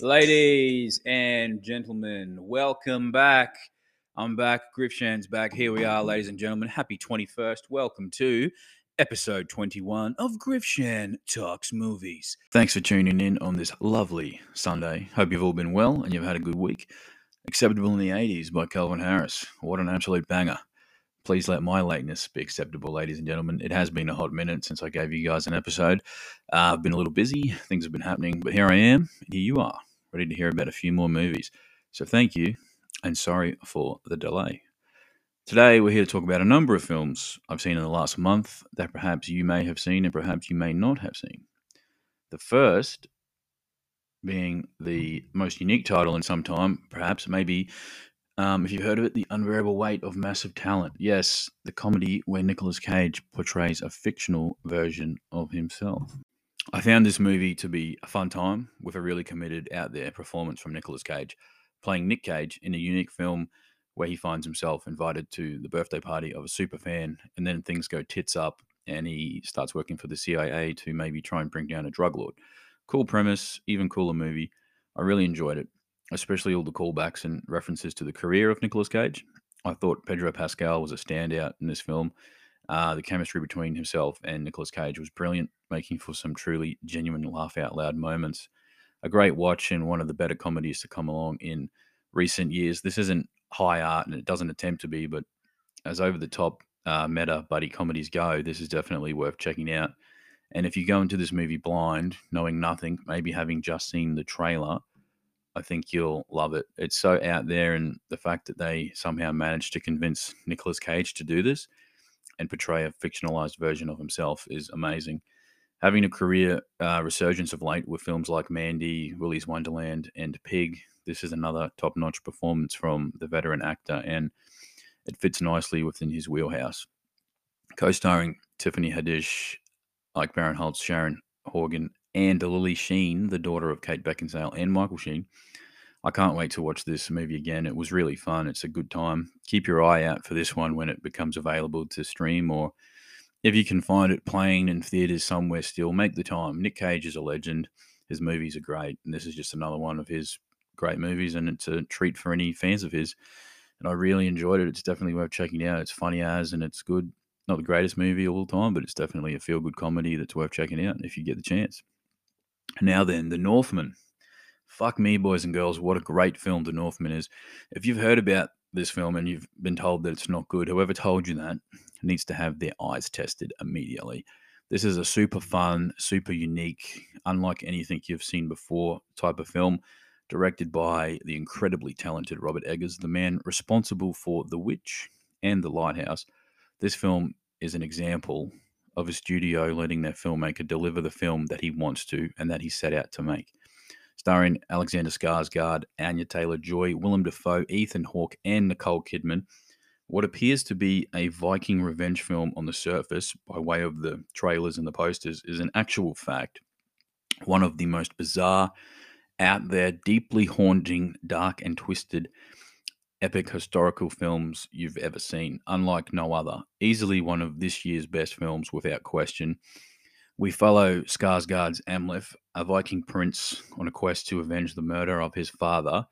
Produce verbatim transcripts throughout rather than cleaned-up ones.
Ladies and gentlemen, welcome back. I'm back. Griff Shan's back. Here we are, ladies and gentlemen. Happy twenty-first. Welcome to episode twenty-one of Griff Shan Talks Movies. Thanks for tuning in on this lovely Sunday. Hope you've all been well and you've had a good week. Acceptable in the eighties by Calvin Harris. What an absolute banger. Please let my lateness be acceptable, ladies and gentlemen. It has been a hot minute since I gave you guys an episode. Uh, I've been a little busy. Things have been happening, but here I am. Here you are. Ready to hear about a few more movies. So thank you, and sorry for the delay. Today we're here to talk about a number of films I've seen in the last month that perhaps you may have seen and perhaps you may not have seen. The first being the most unique title in some time, perhaps, maybe, um, if you've heard of it, The Unbearable Weight of Massive Talent. Yes, the comedy where Nicolas Cage portrays a fictional version of himself. I found this movie to be a fun time with a really committed out there performance from Nicolas Cage, playing Nick Cage in a unique film where he finds himself invited to the birthday party of a super fan, and then things go tits up and he starts working for the C I A to maybe try and bring down a drug lord. Cool premise, even cooler movie. I really enjoyed it, especially all the callbacks and references to the career of Nicolas Cage. I thought Pedro Pascal was a standout in this film. Uh, the chemistry between himself and Nicolas Cage was brilliant, making for some truly genuine laugh-out-loud moments. A great watch and one of the better comedies to come along in recent years. This isn't high art, and it doesn't attempt to be, but as over-the-top uh, meta buddy comedies go, this is definitely worth checking out. And if you go into this movie blind, knowing nothing, maybe having just seen the trailer, I think you'll love it. It's so out there, and the fact that they somehow managed to convince Nicolas Cage to do this and portray a fictionalized version of himself is amazing. Having a career uh, resurgence of late with films like Mandy, Willy's Wonderland, and Pig, this is another top-notch performance from the veteran actor, and it fits nicely within his wheelhouse. Co-starring Tiffany Haddish, Ike Barinholtz, Sharon Horgan, and Lily Sheen, the daughter of Kate Beckinsale and Michael Sheen. I can't wait to watch this movie again. It was really fun. It's a good time. Keep your eye out for this one when it becomes available to stream, or if you can find it playing in theaters somewhere still, make the time. Nick Cage is a legend. His movies are great, and this is just another one of his great movies, and it's a treat for any fans of his. And I really enjoyed it. It's definitely worth checking out. It's funny as, and it's good. Not the greatest movie of all time, but it's definitely a feel-good comedy that's worth checking out if you get the chance. Now then, The Northman. Fuck me, boys and girls, what a great film The Northman is. If you've heard about this film and you've been told that it's not good, whoever told you that needs to have their eyes tested immediately. This is a super fun, super unique, unlike anything you've seen before type of film, directed by the incredibly talented Robert Eggers, the man responsible for The Witch and The Lighthouse. This film is an example of a studio letting their filmmaker deliver the film that he wants to and that he set out to make. Starring Alexander Skarsgård, Anya Taylor-Joy, Willem Dafoe, Ethan Hawke, and Nicole Kidman. What appears to be a Viking revenge film on the surface, by way of the trailers and the posters, is an actual fact. One of the most bizarre, out there, deeply haunting, dark and twisted, epic historical films you've ever seen. Unlike no other. Easily one of this year's best films without question. We follow Skarsgård's Amleth, a Viking prince on a quest to avenge the murder of his father,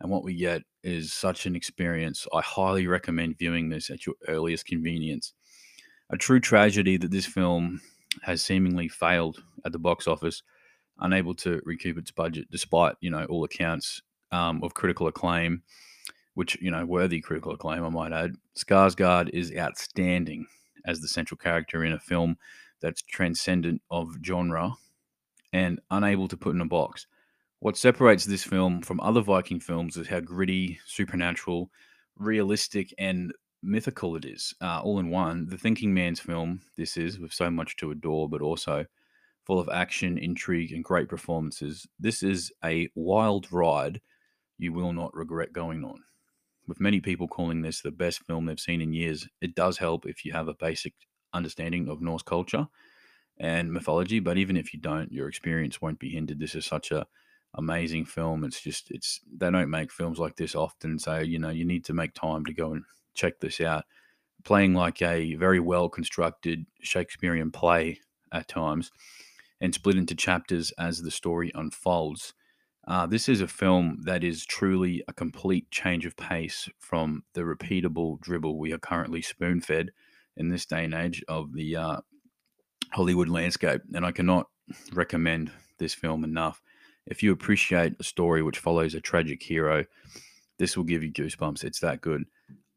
and what we get is such an experience. I highly recommend viewing this at your earliest convenience. A true tragedy that this film has seemingly failed at the box office, unable to recoup its budget despite, you know, all accounts um, of critical acclaim, which, you know, worthy critical acclaim, I might add. Skarsgård is outstanding as the central character in a film that's transcendent of genre and unable to put in a box. What separates this film from other Viking films is how gritty, supernatural, realistic, and mythical it is, uh, all in one. The thinking man's film this is, with so much to adore, but also full of action, intrigue, and great performances. This is a wild ride you will not regret going on. with many people calling this the best film they've seen in years, it does help if you have a basic understanding of Norse culture and mythology. But even if you don't, your experience won't be hindered. This is such a amazing film. It's just, it's, they don't make films like this often. So, you know, you need to make time to go and check this out. Playing like a very well-constructed Shakespearean play at times and split into chapters as the story unfolds. Uh, this is a film that is truly a complete change of pace from the repeatable dribble we are currently spoon-fed in this day and age of the uh, Hollywood landscape. And I cannot recommend this film enough. If you appreciate a story which follows a tragic hero, this will give you goosebumps. It's that good.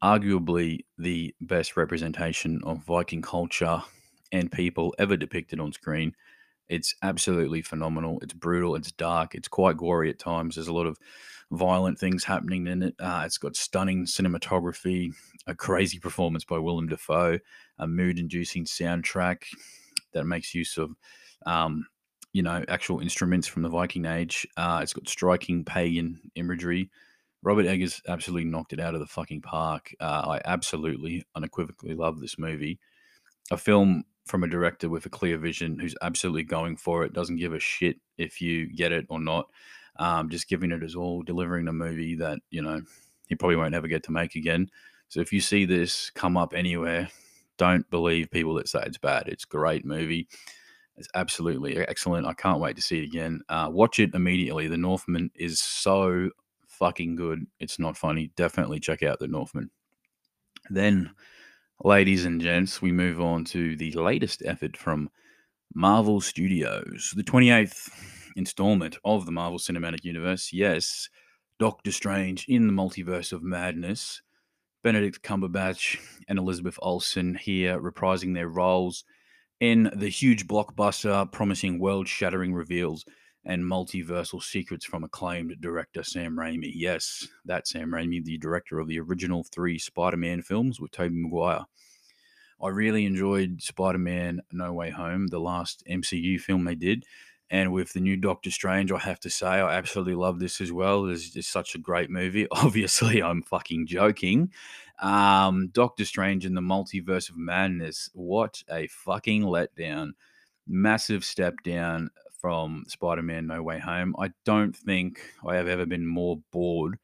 Arguably the best representation of Viking culture and people ever depicted on screen. It's absolutely phenomenal. It's brutal. It's dark. It's quite gory at times. There's a lot of violent things happening in it. Uh, it's got stunning cinematography, a crazy performance by Willem Dafoe, a mood-inducing soundtrack that makes use of, um, you know, actual instruments from the Viking Age. Uh, it's got striking pagan imagery. Robert Eggers absolutely knocked it out of the fucking park. Uh, I absolutely, unequivocally love this movie. A film from a director with a clear vision who's absolutely going for it, doesn't give a shit if you get it or not, um, just giving it his all, delivering a movie that, you know, he probably won't ever get to make again. So if you see this come up anywhere, don't believe people that say it's bad. It's a great movie. It's absolutely excellent. I can't wait to see it again. Uh, watch it immediately. The Northman is so fucking good. It's not funny. Definitely check out The Northman. Then, ladies and gents, we move on to the latest effort from Marvel Studios, the twenty-eighth installment of the Marvel Cinematic Universe. Yes, Doctor Strange in the Multiverse of Madness. Benedict Cumberbatch and Elizabeth Olsen here reprising their roles in the huge blockbuster, promising world-shattering reveals and multiversal secrets from acclaimed director Sam Raimi. Yes, that Sam Raimi, the director of the original three Spider-Man films with Tobey Maguire. I really enjoyed Spider-Man No Way Home, the last M C U film they did. And with the new Doctor Strange, I have to say, I absolutely love this as well. This is such a great movie. Obviously, I'm fucking joking. Um, Doctor Strange in the Multiverse of Madness. What a fucking letdown. Massive step down from Spider-Man No Way Home. I don't think I have ever been more bored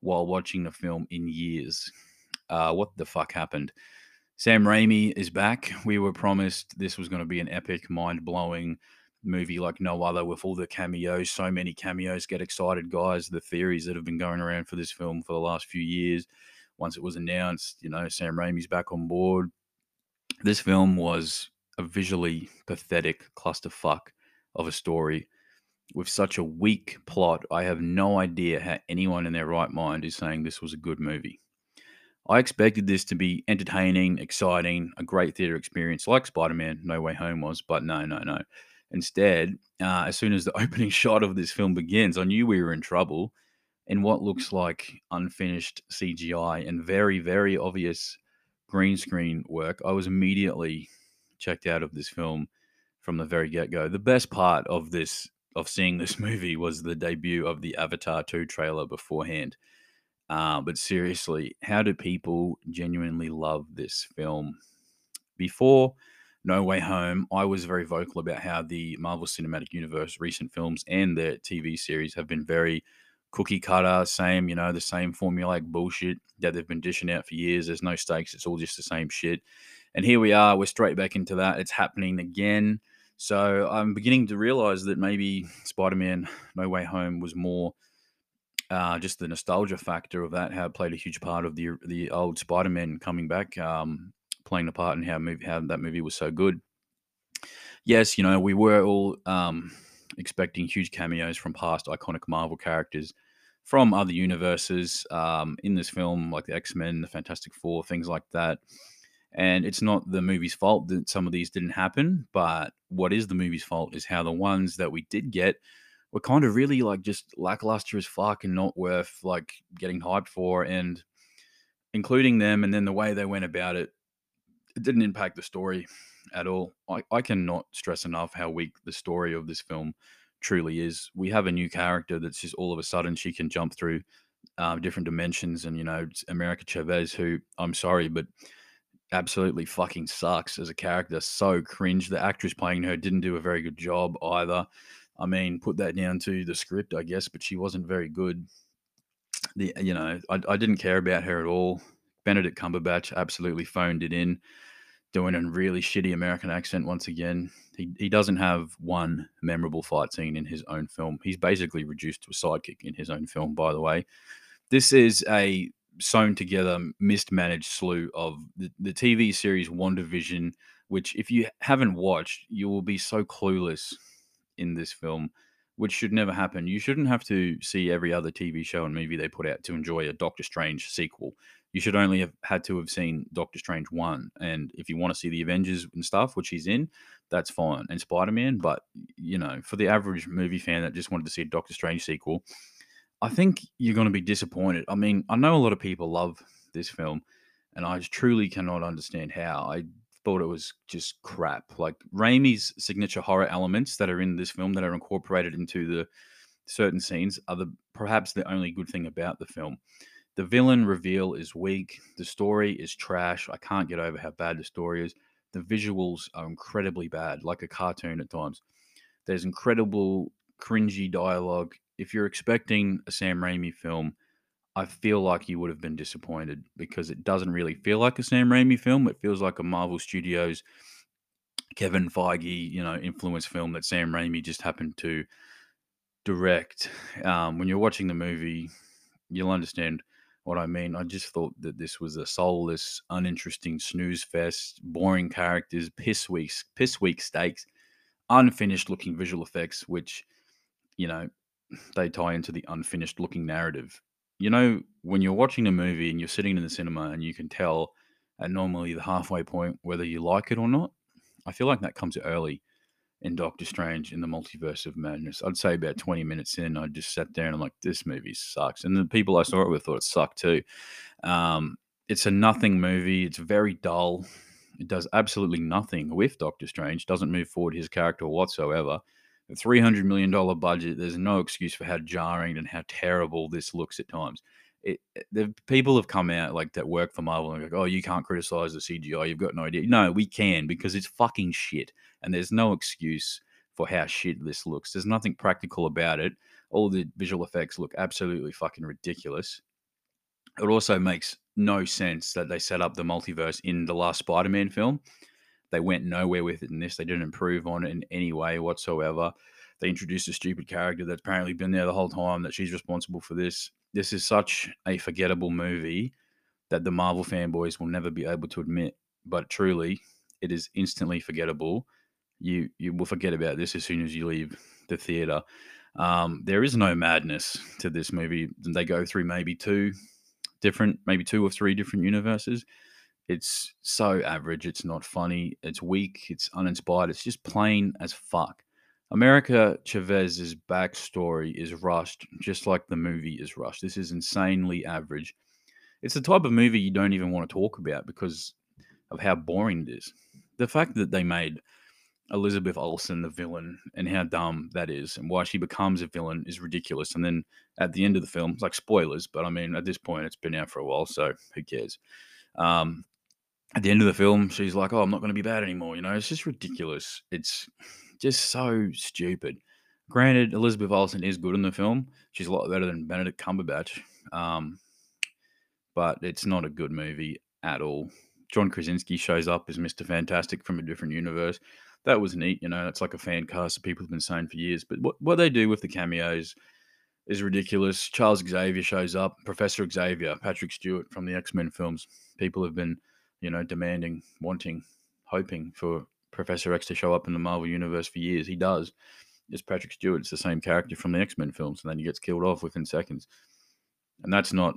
while watching the film in years. Uh, what the fuck happened? Sam Raimi is back. We were promised this was going to be an epic, mind-blowing movie like no other with all the cameos. So many cameos. Get excited, guys. The theories that have been going around for this film for the last few years. Once it was announced, you know, Sam Raimi's back on board. This film was a visually pathetic clusterfuck of a story with such a weak plot. I have no idea how anyone in their right mind is saying this was a good movie. I expected this to be entertaining, exciting, a great theater experience like Spider-Man No Way Home was, but no, no, no. Instead, uh, as soon as the opening shot of this film begins, I knew we were in trouble in what looks like unfinished C G I and very, very obvious green screen work. I was immediately checked out of this film from the very get-go. The best part of this, of seeing this movie, was the debut of the Avatar two trailer beforehand. Uh, but seriously, how do people genuinely love this film? Before No Way Home, I was very vocal about how the Marvel Cinematic Universe recent films and their T V series have been very cookie-cutter, same, you know, the same formulaic bullshit that they've been dishing out for years. There's no stakes. It's all just the same shit. And here we are. We're straight back into that. It's happening again. So I'm beginning to realize that maybe Spider-Man No Way Home was more uh, just the nostalgia factor of that, how it played a huge part of the the old Spider-Man coming back, um, playing the part in how, movie, how that movie was so good. Yes, you know, we were all um, expecting huge cameos from past iconic Marvel characters from other universes um, in this film, like the X-Men, the Fantastic Four, things like that. And it's not the movie's fault that some of these didn't happen, but what is the movie's fault is how the ones that we did get were kind of really like just lackluster as fuck and not worth like getting hyped for, and including them and then the way they went about it, it didn't impact the story at all. I, I cannot stress enough how weak the story of this film truly is. We have a new character that's just all of a sudden she can jump through um, different dimensions. And, you know, America Chavez, who I'm sorry, but absolutely fucking sucks as a character. So cringe. The actress playing her didn't do a very good job either. I mean, put that down to the script, I guess, but she wasn't very good. The, you know, I, I didn't care about her at all. Benedict Cumberbatch absolutely phoned it in, doing a really shitty American accent once again. He he doesn't have one memorable fight scene in his own film. He's basically reduced to a sidekick in his own film, by the way. This is a sewn together, mismanaged slew of the, the T V series WandaVision, which if you haven't watched, you will be so clueless in this film, which should never happen. You shouldn't have to see every other T V show and movie they put out to enjoy a Doctor Strange sequel. You should only have had to have seen Doctor Strange one. And if you want to see the Avengers and stuff, which he's in, that's fine. And Spider-Man. But, you know, for the average movie fan that just wanted to see a Doctor Strange sequel, I think you're going to be disappointed. I mean, I know a lot of people love this film, and I truly cannot understand how. I thought it was just crap. Like, Raimi's signature horror elements that are in this film that are incorporated into the certain scenes are the perhaps the only good thing about the film. The villain reveal is weak. The story is trash. I can't get over how bad the story is. The visuals are incredibly bad, like a cartoon at times. There's incredible cringy dialogue. If you're expecting a Sam Raimi film, I feel like you would have been disappointed because it doesn't really feel like a Sam Raimi film. It feels like a Marvel Studios, Kevin Feige, you know, influence film that Sam Raimi just happened to direct. Um, when you're watching the movie, you'll understand what I mean. I just thought that this was a soulless, uninteresting snooze fest, boring characters, piss weak, piss weak stakes, unfinished looking visual effects, which, you know, they tie into the unfinished looking narrative. You know, when you're watching a movie and you're sitting in the cinema and you can tell at normally the halfway point whether you like it or not, I feel like that comes early in Doctor Strange in the Multiverse of Madness. I'd say about twenty minutes in, I just sat there and I'm like, this movie sucks. And the people I saw it with thought it sucked too. Um, it's a nothing movie. It's very dull. It does absolutely nothing with Doctor Strange. Doesn't move forward his character whatsoever. A three hundred million dollars budget, there's no excuse for how jarring and how terrible this looks at times. It, the people have come out like that work for Marvel and like, oh, you can't criticize the C G I. You've got no idea. No, we can because it's fucking shit. And there's no excuse for how shit this looks. There's nothing practical about it. All the visual effects look absolutely fucking ridiculous. It also makes no sense that they set up the multiverse in the last Spider-Man film. They went nowhere with it in this. They didn't improve on it in any way whatsoever. They introduced a stupid character that's apparently been there the whole time, that she's responsible for this. This is such a forgettable movie that the Marvel fanboys will never be able to admit. But truly, it is instantly forgettable. You you will forget about this as soon as you leave the theater. Um, there is no madness to this movie. They go through maybe two different, maybe two or three different universes. It's so average. It's not funny. It's weak. It's uninspired. It's just plain as fuck. America Chavez's backstory is rushed, just like the movie is rushed. This is insanely average. It's the type of movie you don't even want to talk about because of how boring it is. The fact that they made Elizabeth Olsen the villain and how dumb that is and why she becomes a villain is ridiculous. And then at the end of the film, it's like spoilers, but I mean, at this point, it's been out for a while, so who cares? Um, at the end of the film, she's like, oh, I'm not going to be bad anymore. You know, it's just ridiculous. It's just so stupid. Granted, Elizabeth Olsen is good in the film. She's a lot better than Benedict Cumberbatch. Um, but it's not a good movie at all. John Krasinski shows up as Mister Fantastic from a different universe. That was neat. You know, it's like a fan cast that people have been saying for years. But what, what they do with the cameos is ridiculous. Charles Xavier shows up. Professor Xavier, Patrick Stewart from the X-Men films. People have been, you know, demanding, wanting, hoping for Professor X to show up in the Marvel Universe for years. He does. It's Patrick Stewart. It's the same character from the X-Men films, and then he gets killed off within seconds. And that's not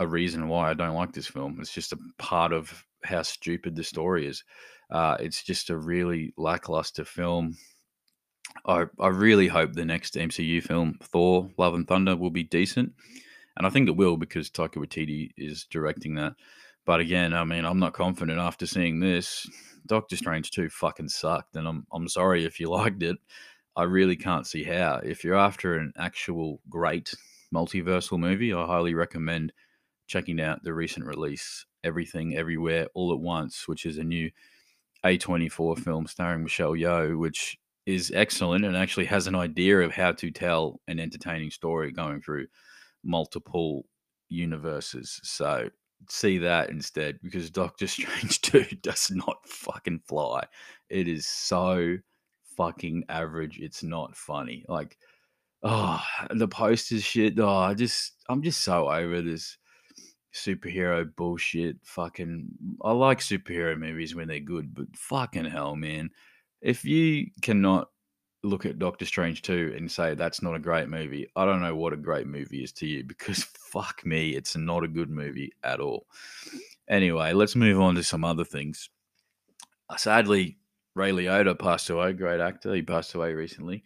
a reason why I don't like this film. It's just a part of how stupid the story is. Uh, it's just a really lackluster film. I, I really hope the next M C U film, Thor, Love and Thunder, will be decent. And I think it will because Taika Waititi is directing that. But again, I mean, I'm not confident after seeing this. Doctor Strange two fucking sucked, and I'm I'm sorry if you liked it. I really can't see how. If you're after an actual great multiversal movie, I highly recommend checking out the recent release, Everything, Everywhere, All at Once, which is a new A twenty-four film starring Michelle Yeoh, which is excellent and actually has an idea of how to tell an entertaining story going through multiple universes. So see that instead, because Doctor Strange two does not fucking fly. It is so fucking average. It's not funny. Like, oh, the posters shit. Oh, I just, I'm just so over this superhero bullshit. Fucking, I like superhero movies when they're good, but fucking hell, man. If you cannot look at Doctor Strange two and say that's not a great movie, I don't know what a great movie is to you, because fuck me, it's not a good movie at all. Anyway, let's move on to some other things. Sadly, Ray Liotta passed away, great actor. He passed away recently.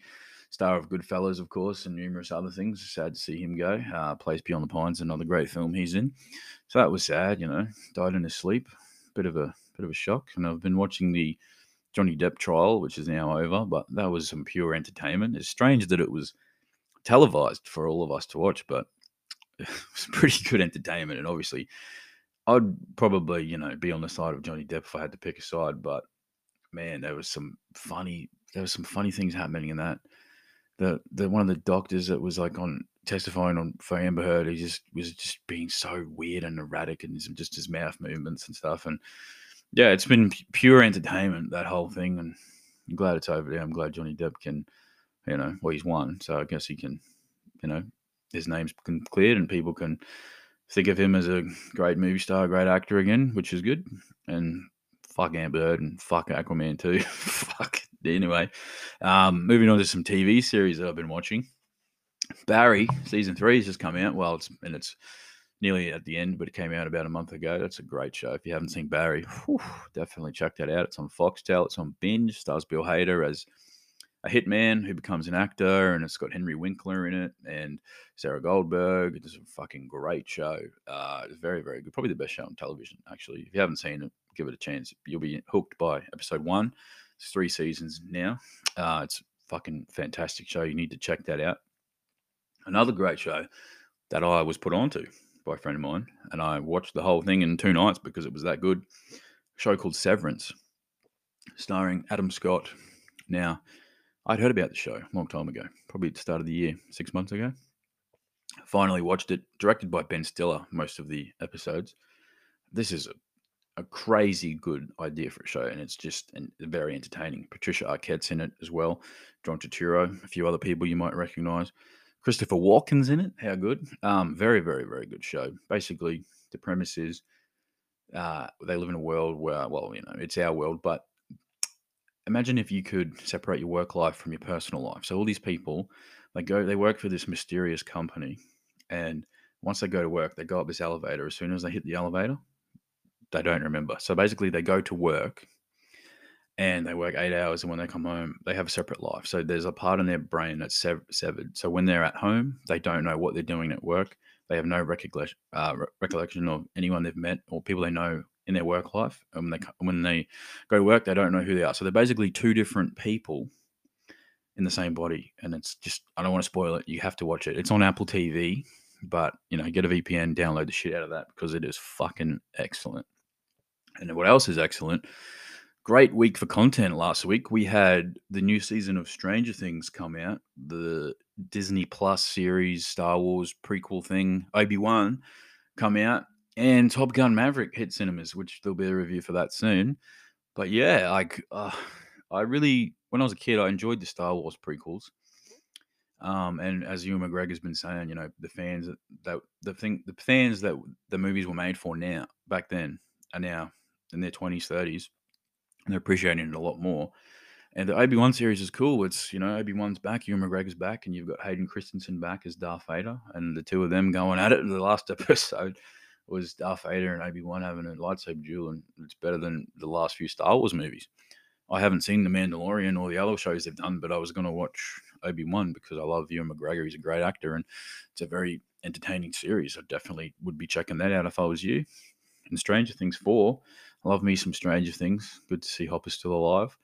Star of Goodfellas, of course, and numerous other things. Sad to see him go. Uh, Place Beyond the Pines, another great film he's in. So that was sad, you know. Died in his sleep. Bit of a bit of a shock. And I've been watching the Johnny Depp trial, which is now over, but that was some pure entertainment. It's strange that it was televised for all of us to watch, but it was pretty good entertainment. And obviously, I'd probably, you know, be on the side of Johnny Depp if I had to pick a side. But man, there was some funny, there was some funny things happening in that. The the one of the doctors that was like on testifying on for Amber Heard, he just was just being so weird and erratic, and just his mouth movements and stuff. And yeah, it's been pure entertainment, that whole thing, and I'm glad it's over there. I'm glad Johnny Depp can, you know, well, he's won, so I guess he can, you know, his name's cleared and people can think of him as a great movie star, great actor again, which is good. And fuck Amber Heard and fuck Aquaman too. Fuck. Anyway, um, moving on to some T V series that I've been watching. Barry, season three has just come out. Well, it's and it's... nearly at the end, but it came out about a month ago. That's a great show. If you haven't seen Barry, whew, definitely check that out. It's on Foxtel. It's on Binge. Stars Bill Hader as a hitman who becomes an actor, and it's got Henry Winkler in it and Sarah Goldberg. It's a fucking great show. Uh, it's very, very good. Probably the best show on television, actually. If you haven't seen it, give it a chance. You'll be hooked by episode one. It's three seasons now. Uh, it's a fucking fantastic show. You need to check that out. Another great show that I was put onto by a friend of mine, and I watched the whole thing in two nights because it was that good. A show called Severance, starring Adam Scott. Now, I'd heard about the show a long time ago, probably at the start of the year, six months ago. Finally watched it, directed by Ben Stiller, most of the episodes. This is a, a crazy good idea for a show, and it's just an, very entertaining. Patricia Arquette's in it as well, John Turturro, a few other people you might recognize. Christopher Walken's in it. How good. Um, very, very, very good show. Basically, the premise is uh, they live in a world where, well, you know, it's our world, but imagine if you could separate your work life from your personal life. So all these people, they go, they work for this mysterious company, and once they go to work, they go up this elevator. As soon as they hit the elevator, they don't remember. So basically, they go to work, and they work eight hours, and when they come home, they have a separate life. So there's a part in their brain that's severed. So when they're at home, they don't know what they're doing at work. They have no recollection, uh, recollection of anyone they've met or people they know in their work life. And they, when they go to work, they don't know who they are. So they're basically two different people in the same body. And it's just, I don't want to spoil it. You have to watch it. It's on Apple T V, but, you know, get a V P N, download the shit out of that, because it is fucking excellent. And what else is excellent? Great week for content last week. We had the new season of Stranger Things come out, the Disney Plus series, Star Wars prequel thing, Obi-Wan come out, and Top Gun Maverick hit cinemas, which there'll be a review for that soon. But yeah, like uh, I really, when I was a kid, I enjoyed the Star Wars prequels. Um, and as Ewan McGregor's been saying, you know, the fans that, that the thing, the fans that the movies were made for now, back then, are now in their twenties, thirties. They're appreciating it a lot more. And the Obi-Wan series is cool. It's, you know, Obi-Wan's back, Ewan McGregor's back, and you've got Hayden Christensen back as Darth Vader, and the two of them going at it. The last episode was Darth Vader and Obi-Wan having a lightsaber duel, and it's better than the last few Star Wars movies. I haven't seen The Mandalorian or the other shows they've done, but I was going to watch Obi-Wan because I love Ewan McGregor. He's a great actor, and it's a very entertaining series. I definitely would be checking that out if I was you. And Stranger Things four, I love me some Stranger Things. Good to see Hopper's still alive.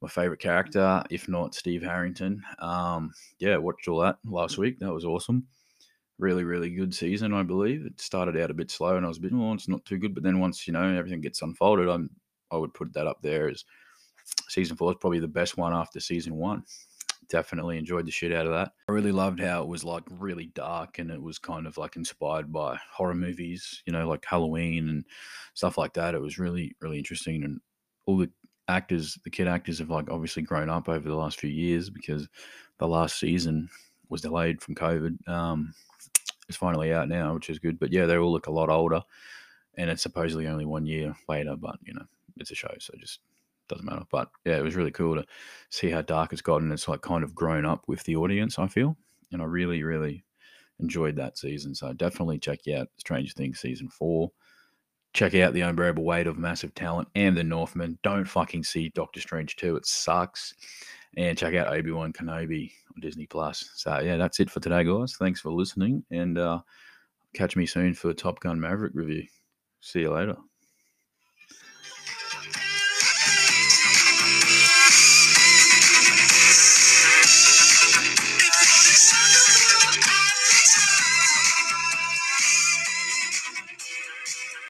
My favorite character, if not Steve Harrington. Um, yeah, watched all that last week. That was awesome. really, really good season, I believe. It started out a bit slow and I was a bit, well, it's not too good. But then once, you know, everything gets unfolded, I'm, I would put that up there as season four is probably the best one after season one. Definitely enjoyed the shit out of that. I really loved how it was like really dark and it was kind of like inspired by horror movies, you know, like Halloween and stuff like that. It was really, really interesting. And all the actors, the kid actors have like obviously grown up over the last few years because the last season was delayed from COVID. Um, it's finally out now, which is good. But yeah, they all look a lot older and it's supposedly only one year later, but you know, it's a show, so it just doesn't matter. But yeah, it was really cool to see how dark it's gotten. It's like kind of grown up with the audience, I feel. And I really, really enjoyed that season. So definitely check out Stranger Things season four. Check out The Unbearable Weight of Massive Talent and The Northman. Don't fucking see Doctor Strange two. It sucks. And check out Obi-Wan Kenobi on Disney Plus. So yeah, that's it for today, guys. Thanks for listening. And uh, catch me soon for Top Gun Maverick review. See you later.